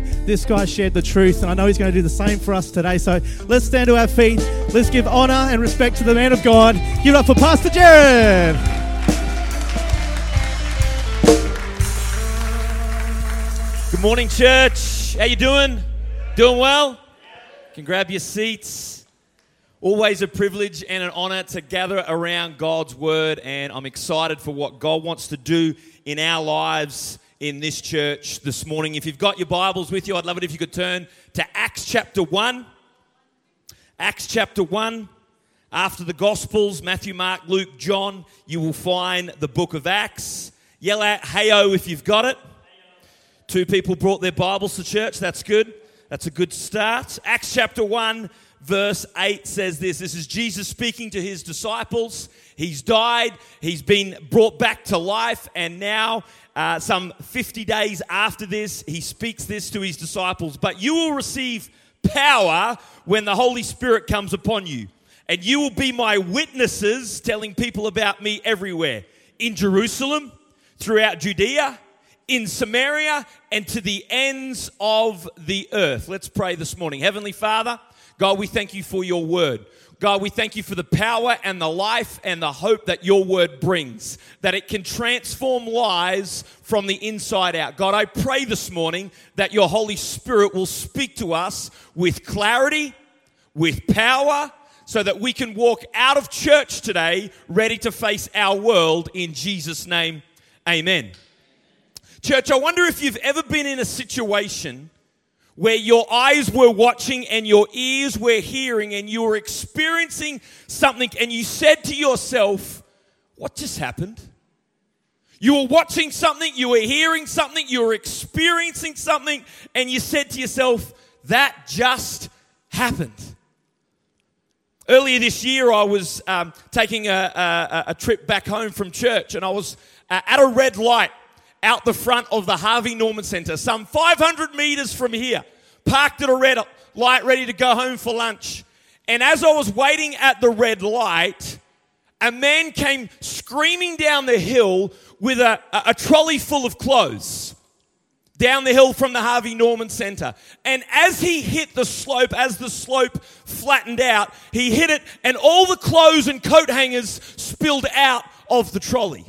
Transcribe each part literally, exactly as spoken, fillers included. This guy shared the truth, and I know he's going to do the same for us today. So let's stand to our feet. Let's give honour and respect to the man of God. Give it up for Pastor Jared. Good morning, church. How you doing? Doing well? You can grab your seats. Always a privilege and an honour to gather around God's Word, and I'm excited for what God wants to do in our lives in this church this morning. If you've got your Bibles with you, I'd love it if you could turn to Acts chapter one. Acts chapter one. After the Gospels, Matthew, Mark, Luke, John, you will find the book of Acts. Yell out, hey-o, if you've got it. Two people brought their Bibles to church. That's good. That's a good start. Acts chapter one, verse eight says this. This is Jesus speaking to his disciples. He's died. He's been brought back to life. And now, Uh, some fifty days after this, he speaks this to his disciples. But you will receive power when the Holy Spirit comes upon you. And you will be my witnesses, telling people about me everywhere. In Jerusalem, throughout Judea, in Samaria, and to the ends of the earth. Let's pray this morning. Heavenly Father, God, we thank you for your word. God, we thank you for the power and the life and the hope that your word brings, that it can transform lives from the inside out. God, I pray this morning that your Holy Spirit will speak to us with clarity, with power, so that we can walk out of church today ready to face our world. In Jesus' name, amen. Church, I wonder if you've ever been in a situation where your eyes were watching and your ears were hearing and you were experiencing something and you said to yourself, what just happened? You were watching something, you were hearing something, you were experiencing something, and you said to yourself, that just happened. Earlier this year, I was um, taking a, a, a trip back home from church, and I was uh, at a red light out the front of the Harvey Norman Centre, some five hundred metres from here, parked at a red light ready to go home for lunch. And as I was waiting at the red light, a man came screaming down the hill with a, a, a trolley full of clothes down the hill from the Harvey Norman Centre. And as he hit the slope, as the slope flattened out, he hit it and all the clothes and coat hangers spilled out of the trolley.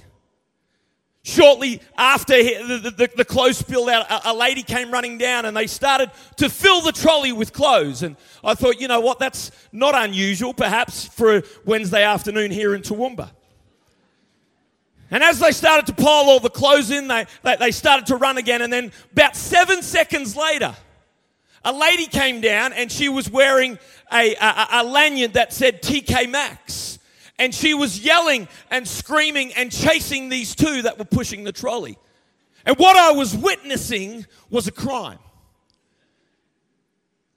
Shortly after the, the, the clothes spilled out, a, a lady came running down and they started to fill the trolley with clothes. And I thought, you know what, that's not unusual, perhaps, for a Wednesday afternoon here in Toowoomba. And as they started to pile all the clothes in, they, they, they started to run again. And then about seven seconds later, a lady came down and she was wearing a, a, a lanyard that said T K Maxx. And she was yelling and screaming and chasing these two that were pushing the trolley. And what I was witnessing was a crime.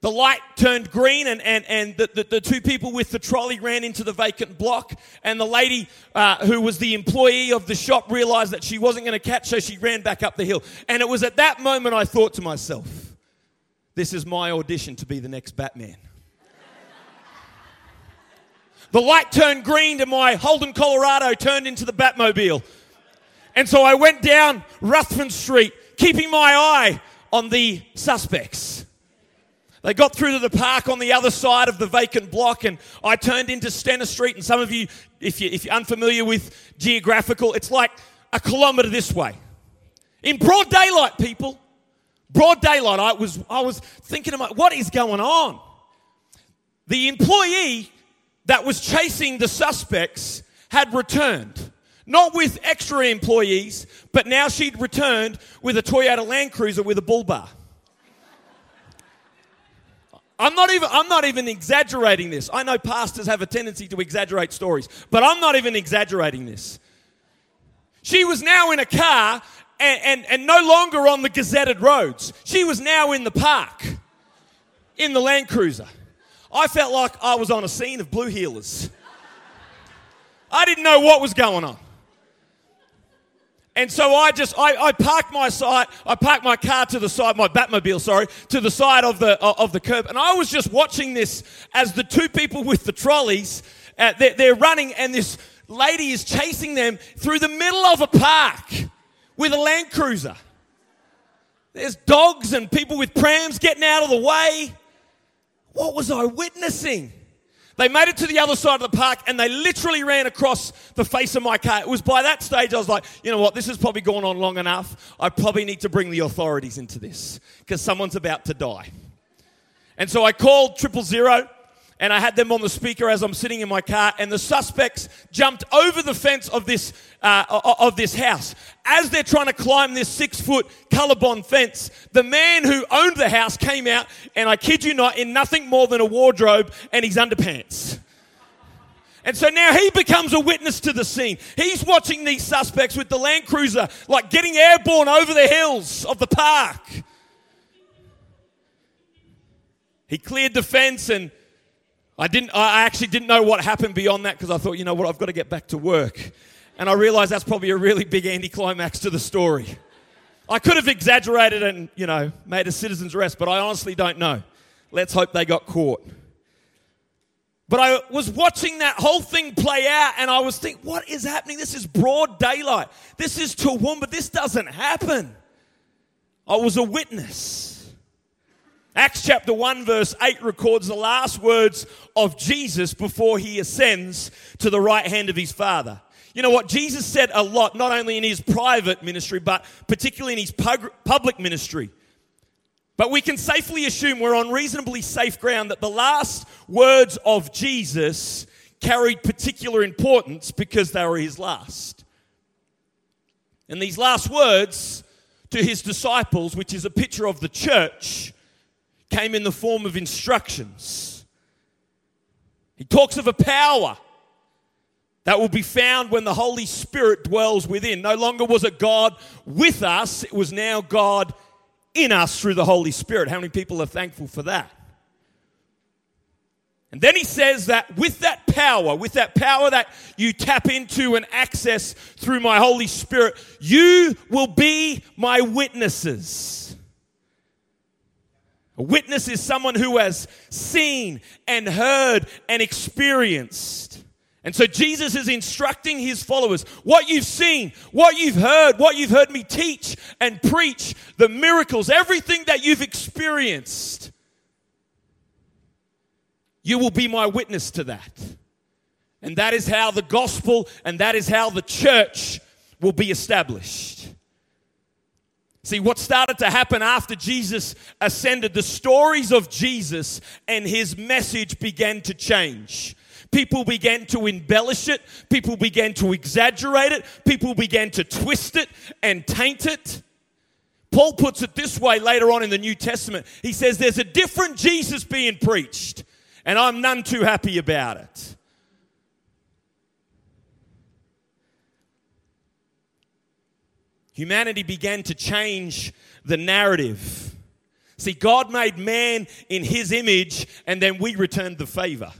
The light turned green and, and, and the, the, the two people with the trolley ran into the vacant block, and the lady uh, who was the employee of the shop realised that she wasn't going to catch, so she ran back up the hill. And it was at that moment I thought to myself, this is my audition to be the next Batman. The light turned green and my Holden Colorado turned into the Batmobile. And so I went down Ruthven Street, keeping my eye on the suspects. They got through to the park on the other side of the vacant block, and I turned into Stennis Street. And some of you, if, you, if you're unfamiliar with geographical, it's like a kilometre this way. In broad daylight, people. Broad daylight. I was, I was thinking, to my, what is going on? The employee that was chasing the suspects had returned, not with extra employees, but now she'd returned with a Toyota Land Cruiser with a bull bar. I'm not even, I'm not even exaggerating this. I know pastors have a tendency to exaggerate stories, but I'm not even exaggerating this. She was now in a car and, and, and no longer on the gazetted roads. She was now in the park, in the Land Cruiser. I felt like I was on a scene of Blue Heelers. I didn't know what was going on. And so I just, I, I parked my side, I parked my car to the side, my Batmobile, sorry, to the side of the of the curb. And I was just watching this as the two people with the trolleys, uh, they're, they're running and this lady is chasing them through the middle of a park with a Land Cruiser. There's dogs and people with prams getting out of the way. What was I witnessing? They made it to the other side of the park and they literally ran across the face of my car. It was by that stage I was like, you know what, this has probably gone on long enough. I probably need to bring the authorities into this because someone's about to die. And so I called triple zero and I had them on the speaker as I'm sitting in my car, and the suspects jumped over the fence of this uh, of this house. As they're trying to climb this six-foot colour-bond fence, the man who owned the house came out, and I kid you not, in nothing more than a wardrobe and his underpants. And so now he becomes a witness to the scene. He's watching these suspects with the Land Cruiser, like getting airborne over the hills of the park. He cleared the fence, and I didn't. I actually didn't know what happened beyond that because I thought, you know what, I've got to get back to work. And I realised that's probably a really big anticlimax to the story. I could have exaggerated and, you know, made a citizen's arrest, but I honestly don't know. Let's hope they got caught. But I was watching that whole thing play out and I was thinking, what is happening? This is broad daylight. This is Toowoomba. This doesn't happen. I was a witness. Acts chapter one verse eight records the last words of Jesus before he ascends to the right hand of his Father. You know what? Jesus said a lot, not only in his private ministry, but particularly in his public ministry. But we can safely assume we're on reasonably safe ground that the last words of Jesus carried particular importance because they were his last. And these last words to his disciples, which is a picture of the church, came in the form of instructions. He talks of a power that will be found when the Holy Spirit dwells within. No longer was it God with us, it was now God in us through the Holy Spirit. How many people are thankful for that? And then he says that with that power, with that power that you tap into and access through my Holy Spirit, you will be my witnesses. A witness is someone who has seen and heard and experienced. And so Jesus is instructing his followers, what you've seen, what you've heard, what you've heard me teach and preach, the miracles, everything that you've experienced, you will be my witness to that. And that is how the gospel and that is how the church will be established. See, what started to happen after Jesus ascended, the stories of Jesus and his message began to change. People began to embellish it. People began to exaggerate it. People began to twist it and taint it. Paul puts it this way later on in the New Testament. He says, there's a different Jesus being preached, and I'm none too happy about it. Humanity began to change the narrative. See, God made man in his image, and then we returned the favor.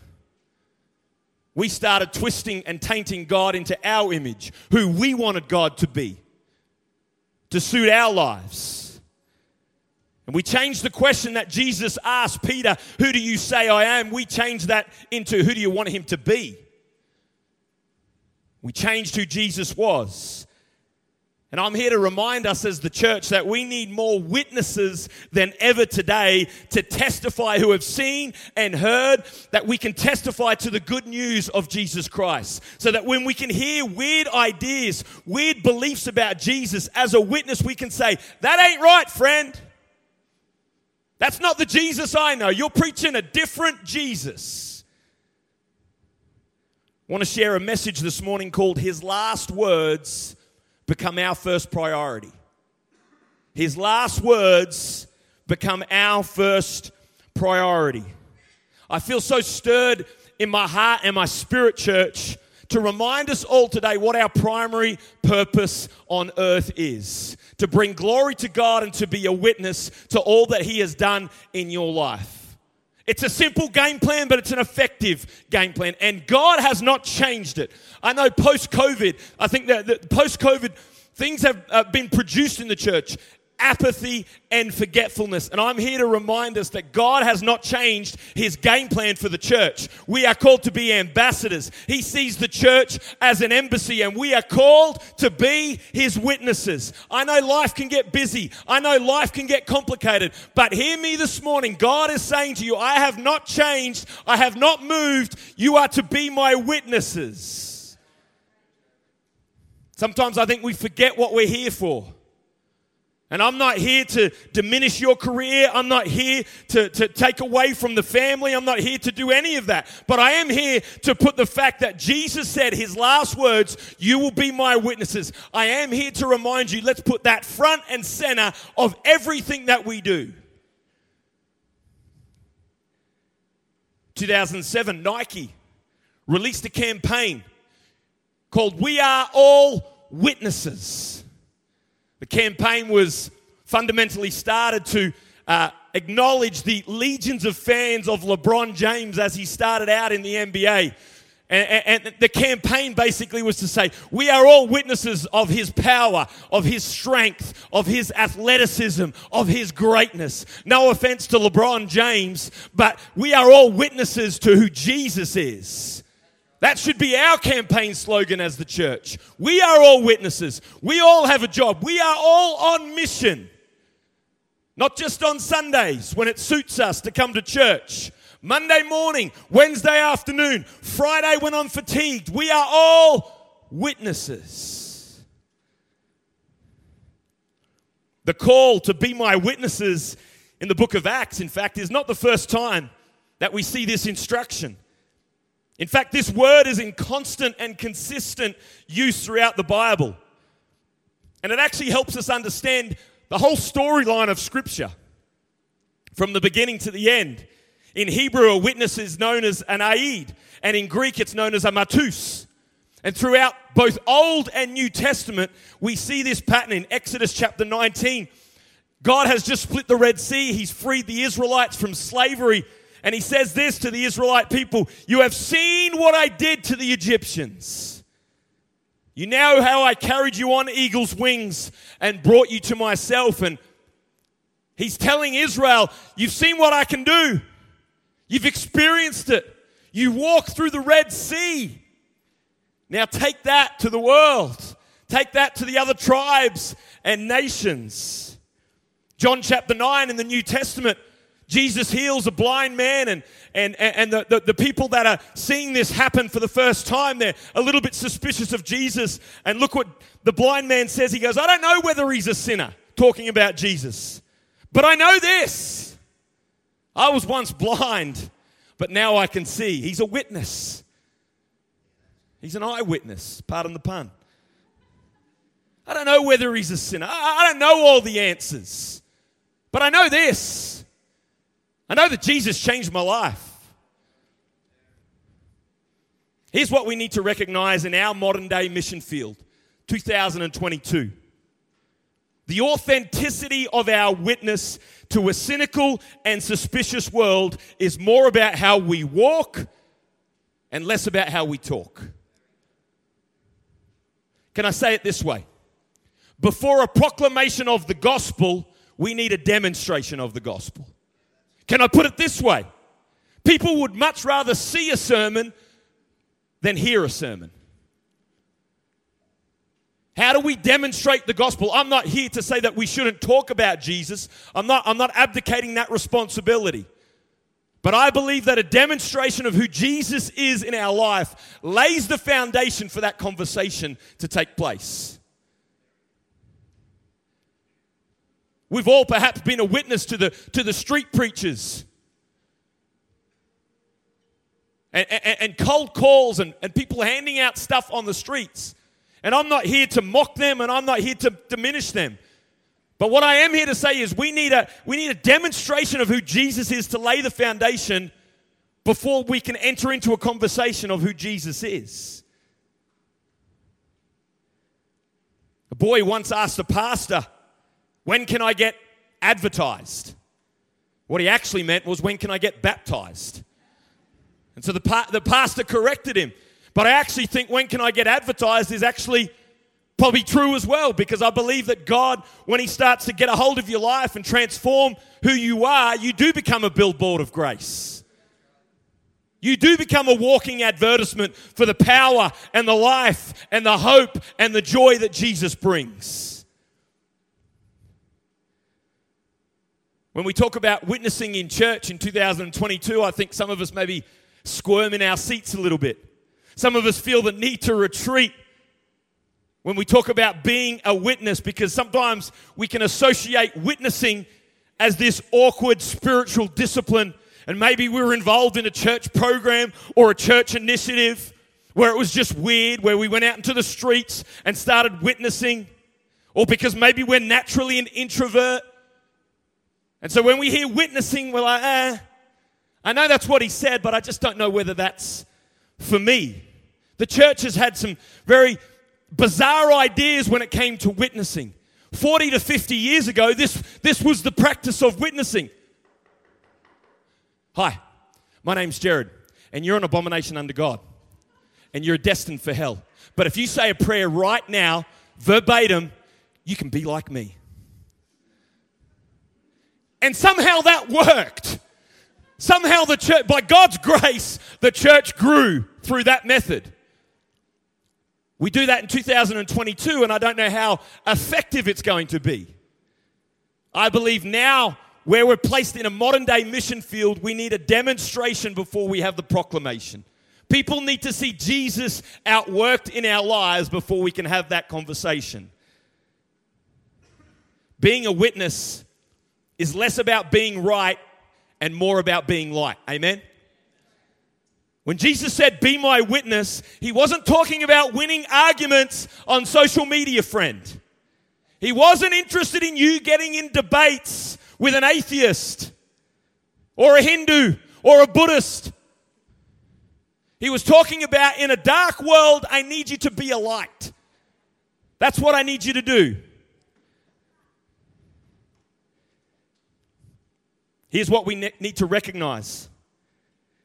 We started twisting and tainting God into our image, who we wanted God to be, to suit our lives. And we changed the question that Jesus asked Peter, who do you say I am? We changed that into who do you want him to be? We changed who Jesus was. And I'm here to remind us as the church that we need more witnesses than ever today to testify who have seen and heard, that we can testify to the good news of Jesus Christ. So that when we can hear weird ideas, weird beliefs about Jesus, as a witness we can say, that ain't right, friend. That's not the Jesus I know. You're preaching a different Jesus. I want to share a message this morning called His Last Words Become Our First Priority. His last words become our first priority. I feel so stirred in my heart and my spirit, church, to remind us all today what our primary purpose on earth is. To bring glory to God and to be a witness to all that He has done in your life. It's a simple game plan, but it's an effective game plan. And God has not changed it. I know post-COVID, I think that, that post-COVID, things have uh, been produced in the church. apathy and forgetfulness. And I'm here to remind us that God has not changed his game plan for the church. We are called to be ambassadors. He sees the church as an embassy, and we are called to be his witnesses. I know life can get busy. I know life can get complicated. But hear me this morning. God is saying to you, I have not changed. I have not moved. You are to be my witnesses. Sometimes I think we forget what we're here for. And I'm not here to diminish your career. I'm not here to, to take away from the family. I'm not here to do any of that. But I am here to put the fact that Jesus said his last words, you will be my witnesses. I am here to remind you, let's put that front and center of everything that we do. two thousand seven, Nike released a campaign called We Are All Witnesses. The campaign was fundamentally started to uh, acknowledge the legions of fans of LeBron James as he started out in the N B A. And, and the campaign basically was to say, we are all witnesses of his power, of his strength, of his athleticism, of his greatness. No offense to LeBron James, but we are all witnesses to who Jesus is. That should be our campaign slogan as the church. We are all witnesses. We all have a job. We are all on mission. Not just on Sundays when it suits us to come to church. Monday morning, Wednesday afternoon, Friday when I'm fatigued. We are all witnesses. The call to be my witnesses in the book of Acts, in fact, is not the first time that we see this instruction. In fact, this word is in constant and consistent use throughout the Bible. And it actually helps us understand the whole storyline of Scripture from the beginning to the end. In Hebrew, a witness is known as an aid, and in Greek, it's known as a martus. And throughout both Old and New Testament, we see this pattern in Exodus chapter nineteen. God has just split the Red Sea. He's freed the Israelites from slavery. And he says this to the Israelite people, you have seen what I did to the Egyptians. You know how I carried you on eagle's wings and brought you to myself. And he's telling Israel, you've seen what I can do. You've experienced it. You walked through the Red Sea. Now take that to the world. Take that to the other tribes and nations. John chapter nine in the New Testament, Jesus heals a blind man, and and and the, the, the people that are seeing this happen for the first time, they're a little bit suspicious of Jesus. And look what the blind man says. He goes, I don't know whether he's a sinner, talking about Jesus. But I know this. I was once blind, but now I can see. He's a witness. He's an eyewitness, pardon the pun. I don't know whether he's a sinner. I, I don't know all the answers. But I know this. I know that Jesus changed my life. Here's what we need to recognize in our modern day mission field, two thousand twenty-two. The authenticity of our witness to a cynical and suspicious world is more about how we walk and less about how we talk. Can I say it this way? Before a proclamation of the gospel, we need a demonstration of the gospel. Can I put it this way? People would much rather see a sermon than hear a sermon. How do we demonstrate the gospel? I'm not here to say that we shouldn't talk about Jesus. I'm not, I'm not abdicating that responsibility. But I believe that a demonstration of who Jesus is in our life lays the foundation for that conversation to take place. We've all perhaps been a witness to the to the street preachers and, and, and cold calls and, and people handing out stuff on the streets. And I'm not here to mock them, and I'm not here to diminish them. But what I am here to say is we need a we need a demonstration of who Jesus is to lay the foundation before we can enter into a conversation of who Jesus is. A boy once asked a pastor, when can I get advertised? What he actually meant was, when can I get baptized? And so the, pa- the pastor corrected him. But I actually think when can I get advertised is actually probably true as well, because I believe that God, when he starts to get a hold of your life and transform who you are, you do become a billboard of grace. You do become a walking advertisement for the power and the life and the hope and the joy that Jesus brings. When we talk about witnessing in church in two thousand twenty-two, I think some of us maybe squirm in our seats a little bit. Some of us feel the need to retreat when we talk about being a witness, because sometimes we can associate witnessing as this awkward spiritual discipline, and maybe we were involved in a church program or a church initiative where it was just weird, where we went out into the streets and started witnessing, or because maybe we're naturally an introvert. And so when we hear witnessing, we're like, eh, I know that's what he said, but I just don't know whether that's for me. The church has had some very bizarre ideas when it came to witnessing. forty to fifty years ago, this, this was the practice of witnessing. Hi, my name's Jared, and you're an abomination under God, and you're destined for hell. But if you say a prayer right now, verbatim, you can be like me. And somehow that worked. Somehow the church, by God's grace, the church grew through that method. We do that in two thousand twenty-two, and I don't know how effective it's going to be. I believe now, where we're placed in a modern-day mission field, we need a demonstration before we have the proclamation. People need to see Jesus outworked in our lives before we can have that conversation. Being a witness is less about being right and more about being light. Amen? When Jesus said, "Be my witness," he wasn't talking about winning arguments on social media, friend. He wasn't interested in you getting in debates with an atheist or a Hindu or a Buddhist. He was talking about, in a dark world, I need you to be a light. That's what I need you to do. Here's what we ne- need to recognize.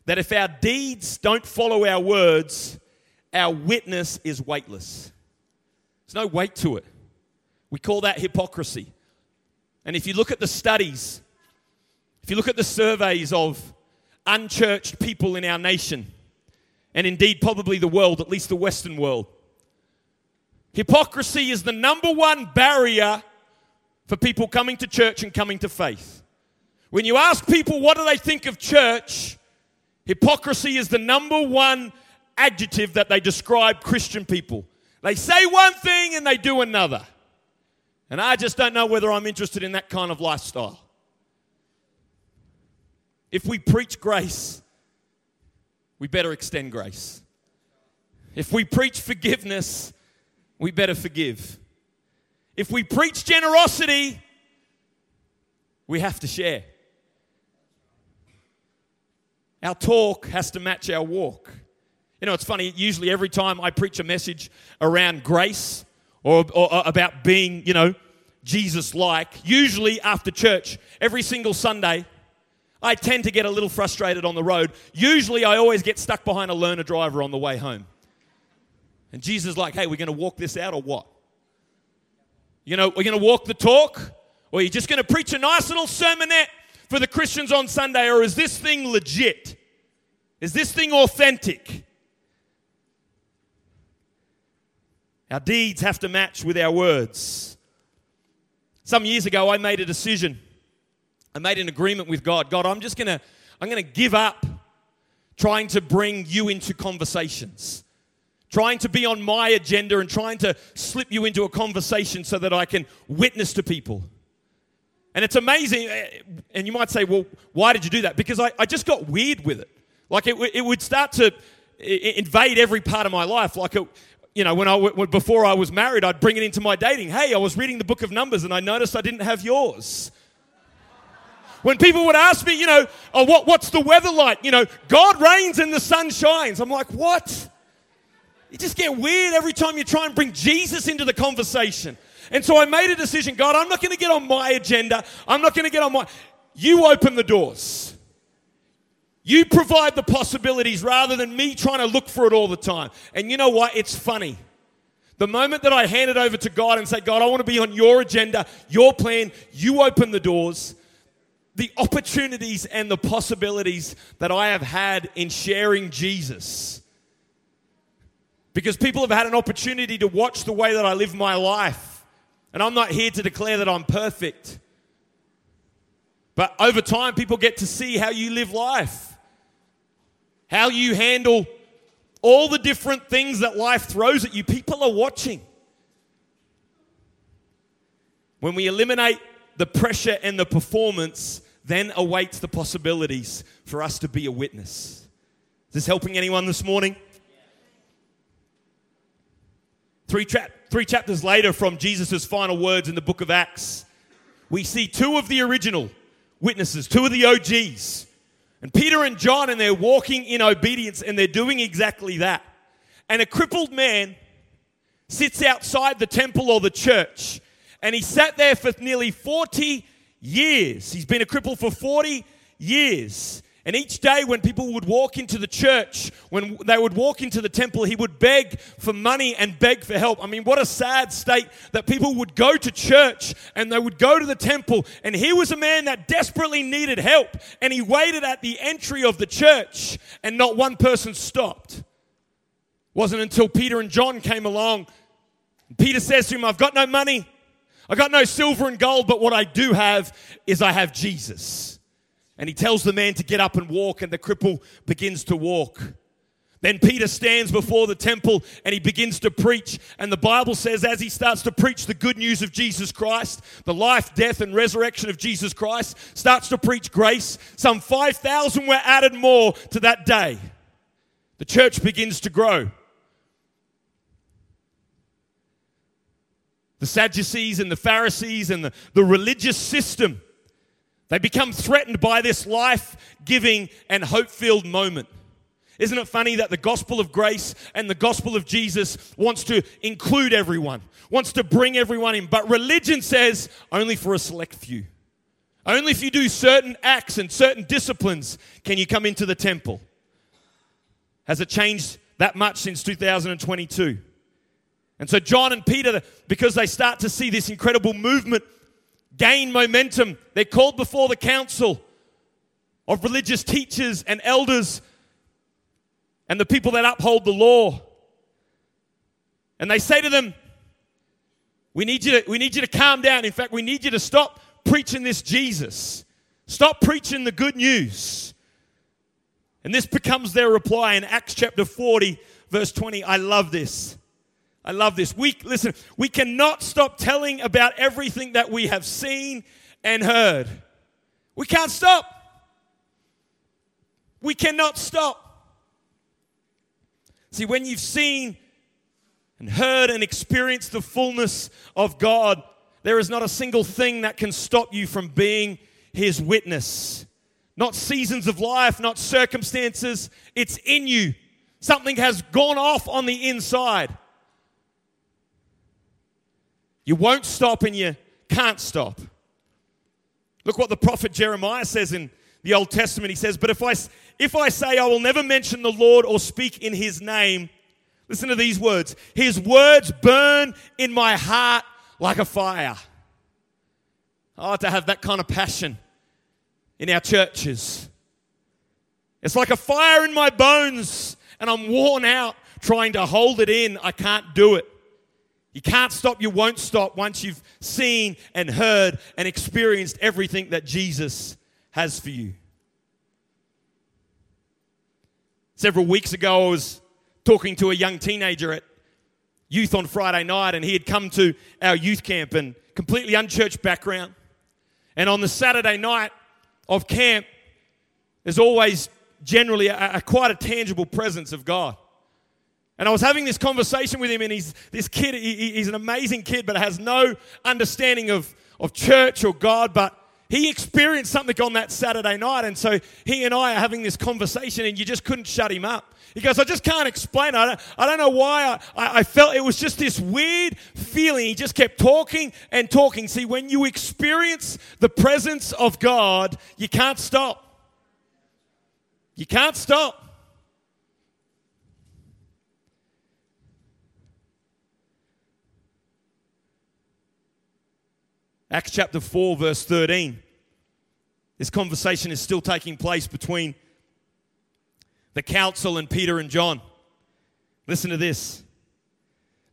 That if our deeds don't follow our words, our witness is weightless. There's no weight to it. We call that hypocrisy. And if you look at the studies, if you look at the surveys of unchurched people in our nation, and indeed probably the world, at least the Western world, hypocrisy is the number one barrier for people coming to church and coming to faith. When you ask people what do they think of church, hypocrisy is the number one adjective that they describe Christian people. They say one thing and they do another. And I just don't know whether I'm interested in that kind of lifestyle. If we preach grace, we better extend grace. If we preach forgiveness, we better forgive. If we preach generosity, we have to share. Our talk has to match our walk. You know, it's funny, usually every time I preach a message around grace or, or, or about being, you know, Jesus-like, usually after church, every single Sunday, I tend to get a little frustrated on the road. Usually I always get stuck behind a learner driver on the way home. And Jesus is like, hey, we're going to walk this out or what? You know, we're going to walk the talk, or you're just going to preach a nice little sermonette for the Christians on Sunday, or is this thing legit? Is this thing authentic? Our deeds have to match with our words. Some years ago, I made a decision. I made an agreement with God. God, I'm just gonna, I'm gonna give up trying to bring you into conversations, trying to be on my agenda and trying to slip you into a conversation so that I can witness to people. And it's amazing, and you might say, well, why did you do that? Because I, I just got weird with it. Like, it, it would start to invade every part of my life. Like, it, you know, when I when, before I was married, I'd bring it into my dating. Hey, I was reading the book of Numbers, and I noticed I didn't have yours. When people would ask me, you know, oh, what, what's the weather like? You know, God reigns and the sun shines. I'm like, what? You just get weird every time you try and bring Jesus into the conversation. And so I made a decision, God, I'm not going to get on my agenda. I'm not going to get on my... You open the doors. You provide the possibilities rather than me trying to look for it all the time. And you know what? It's funny. The moment that I hand it over to God and say, God, I want to be on your agenda, your plan, you open the doors, the opportunities and the possibilities that I have had in sharing Jesus. Because people have had an opportunity to watch the way that I live my life. And I'm not here to declare that I'm perfect. But over time, people get to see how you live life, how you handle all the different things that life throws at you. People are watching. When we eliminate the pressure and the performance, then awaits the possibilities for us to be a witness. Is this helping anyone this morning? Three, tra- three chapters later from Jesus' final words in the book of Acts, we see two of the original witnesses, two of the O Gs. And Peter and John, and they're walking in obedience, and they're doing exactly that. And a crippled man sits outside the temple or the church, and he sat there for nearly forty years. He's been a cripple for forty years. And each day when people would walk into the church, when they would walk into the temple, he would beg for money and beg for help. I mean, what a sad state that people would go to church and they would go to the temple. And here was a man that desperately needed help. And he waited at the entry of the church and not one person stopped. It wasn't until Peter and John came along. Peter says to him, I've got no money. I've got no silver and gold, but what I do have is I have Jesus. And he tells the man to get up and walk, and the cripple begins to walk. Then Peter stands before the temple and he begins to preach. And the Bible says as he starts to preach the good news of Jesus Christ, the life, death, and resurrection of Jesus Christ, starts to preach grace. Some five thousand were added more to that day. The church begins to grow. The Sadducees and the Pharisees and the, the religious system, they become threatened by this life-giving and hope-filled moment. Isn't it funny that the gospel of grace and the gospel of Jesus wants to include everyone, wants to bring everyone in, but religion says only for a select few. Only if you do certain acts and certain disciplines can you come into the temple. Has it changed that much since two thousand twenty-two? And so John and Peter, because they start to see this incredible movement gain momentum, they're called before the council of religious teachers and elders and the people that uphold the law. And they say to them, we need you to, we need you to calm down. In fact, we need you to stop preaching this Jesus. Stop preaching the good news. And this becomes their reply in Acts chapter forty, verse twenty. I love this. I love this. We, listen, we cannot stop telling about everything that we have seen and heard. We can't stop. We cannot stop. See, when you've seen and heard and experienced the fullness of God, there is not a single thing that can stop you from being His witness. Not seasons of life, not circumstances. It's in you. Something has gone off on the inside. You won't stop and you can't stop. Look what the prophet Jeremiah says in the Old Testament. He says, but if I, if I say I will never mention the Lord or speak in His name, listen to these words, His words burn in my heart like a fire. Oh, to have that kind of passion in our churches. It's like a fire in my bones and I'm worn out trying to hold it in. I can't do it. You can't stop, you won't stop once you've seen and heard and experienced everything that Jesus has for you. Several weeks ago, I was talking to a young teenager at youth on Friday night, and he had come to our youth camp and completely unchurched background. And on the Saturday night of camp, there's always generally a, a quite a tangible presence of God. And I was having this conversation with him, and he's this kid, he, he's an amazing kid, but has no understanding of, of church or God, but he experienced something on that Saturday night, and so he and I are having this conversation, and you just couldn't shut him up. He goes, I just can't explain it. I don't, I don't know why I, I, I felt it was just this weird feeling. He just kept talking and talking. See, when you experience the presence of God, you can't stop. You can't stop. Acts chapter four, verse thirteen. This conversation is still taking place between the council and Peter and John. Listen to this.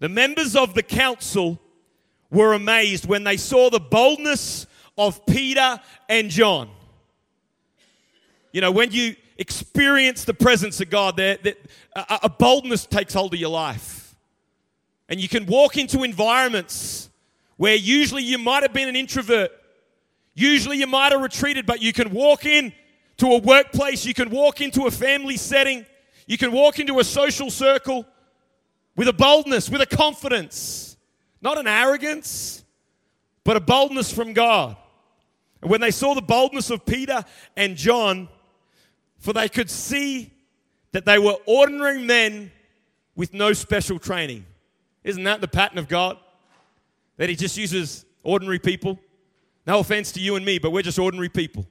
The members of the council were amazed when they saw the boldness of Peter and John. You know, when you experience the presence of God, there, there, a, a boldness takes hold of your life. And you can walk into environments where usually you might have been an introvert. Usually you might have retreated, but you can walk in to a workplace. You can walk into a family setting. You can walk into a social circle with a boldness, with a confidence. Not an arrogance, but a boldness from God. And when they saw the boldness of Peter and John, for they could see that they were ordinary men with no special training. Isn't that the pattern of God? That He just uses ordinary people? No offense to you and me, but we're just ordinary people.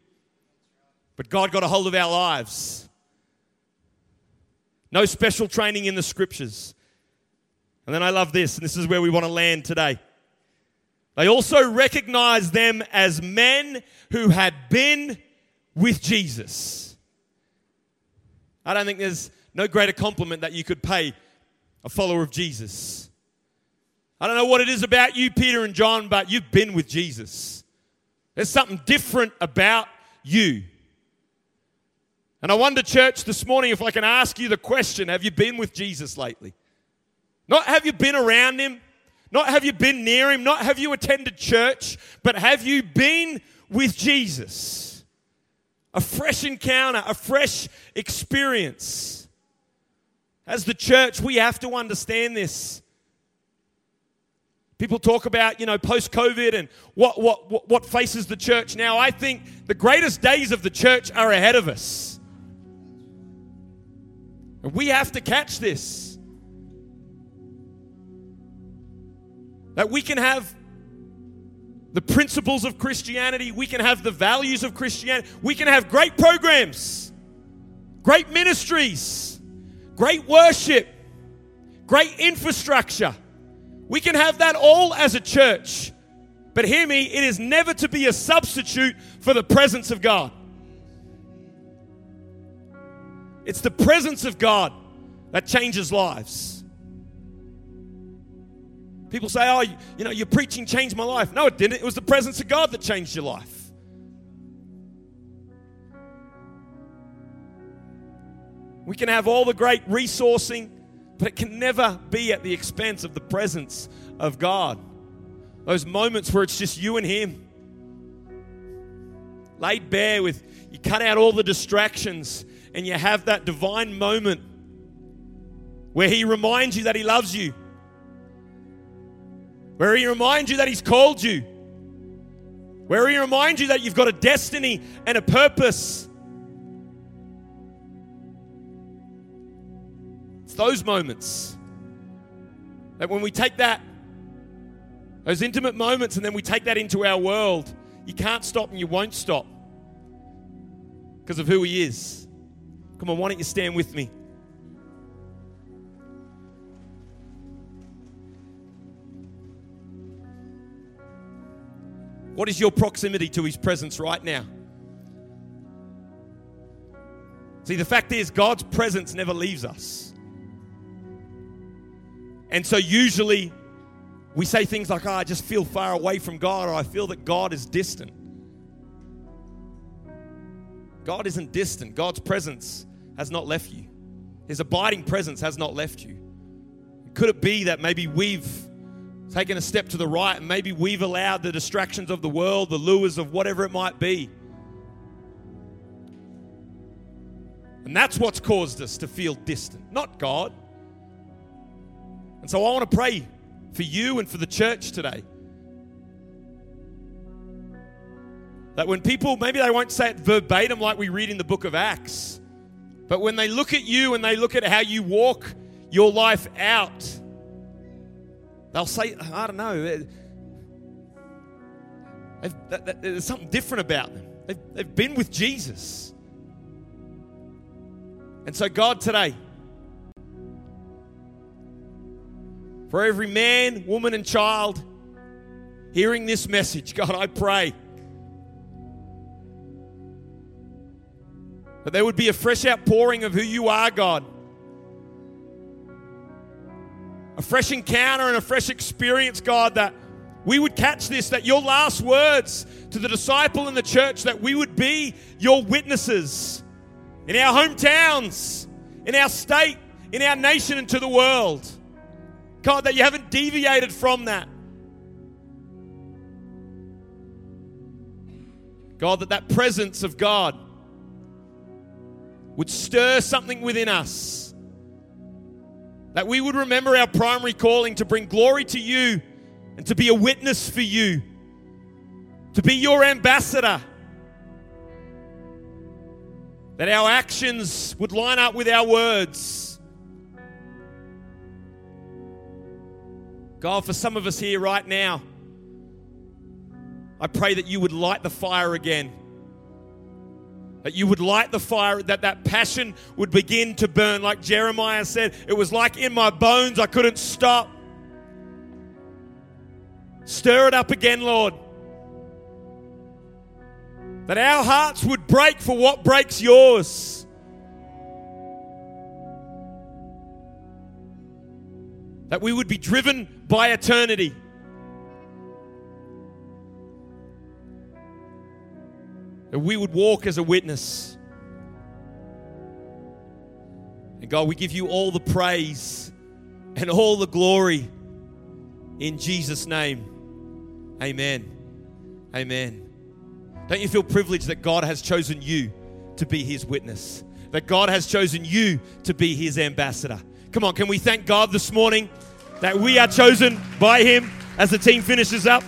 But God got a hold of our lives. No special training in the Scriptures. And then I love this, and this is where we want to land today. They also recognized them as men who had been with Jesus. I don't think there's no greater compliment that you could pay a follower of Jesus. I don't know what it is about you, Peter and John, but you've been with Jesus. There's something different about you. And I wonder, church, this morning, if I can ask you the question, have you been with Jesus lately? Not have you been around Him? Not have you been near Him, not have you attended church, but have you been with Jesus? A fresh encounter, a fresh experience. As the church, we have to understand this. People talk about, you know, post-COVID and what, what, what faces the church now. I think the greatest days of the church are ahead of us. And we have to catch this. That we can have the principles of Christianity, we can have the values of Christianity, we can have great programs, great ministries, great worship, great infrastructure. We can have that all as a church. But hear me, it is never to be a substitute for the presence of God. It's the presence of God that changes lives. People say, oh, you know, your preaching changed my life. No, it didn't. It was the presence of God that changed your life. We can have all the great resourcing, but it can never be at the expense of the presence of God. Those moments where it's just you and Him. Laid bare with, you cut out all the distractions and you have that divine moment where He reminds you that He loves you. Where He reminds you that He's called you. Where He reminds you that you've got a destiny and a purpose. It's those moments that when we take that, those intimate moments, and then we take that into our world, you can't stop and you won't stop because of who He is. Come on, why don't you stand with me? What is your proximity to His presence right now? See, the fact is, God's presence never leaves us. And so usually we say things like, oh, I just feel far away from God, or I feel that God is distant. God isn't distant. God's presence has not left you. His abiding presence has not left you. Could it be that maybe we've taking a step to the right, and maybe we've allowed the distractions of the world, the lures of whatever it might be. And that's what's caused us to feel distant, not God. And so I want to pray for you and for the church today. That when people, maybe they won't say it verbatim like we read in the book of Acts, but when they look at you and they look at how you walk your life out, they'll say, I don't know, there's something different about them. They've, they've been with Jesus. And so God today, for every man, woman and child hearing this message, God, I pray that there would be a fresh outpouring of who you are, God. A fresh encounter and a fresh experience, God, that we would catch this, that your last words to the disciple in the church, that we would be your witnesses in our hometowns, in our state, in our nation, and to the world. God, that you haven't deviated from that. God, that that presence of God would stir something within us, that we would remember our primary calling to bring glory to you and to be a witness for you, to be your ambassador, that our actions would line up with our words. God, for some of us here right now, I pray that you would light the fire again, that you would light the fire, that that passion would begin to burn. Like Jeremiah said, it was like in my bones, I couldn't stop. Stir it up again, Lord. That our hearts would break for what breaks yours. That we would be driven by eternity. That we would walk as a witness. And God, we give you all the praise and all the glory in Jesus' name. Amen. Amen. Don't you feel privileged that God has chosen you to be his witness? That God has chosen you to be his ambassador? Come on, can we thank God this morning that we are chosen by him as the team finishes up?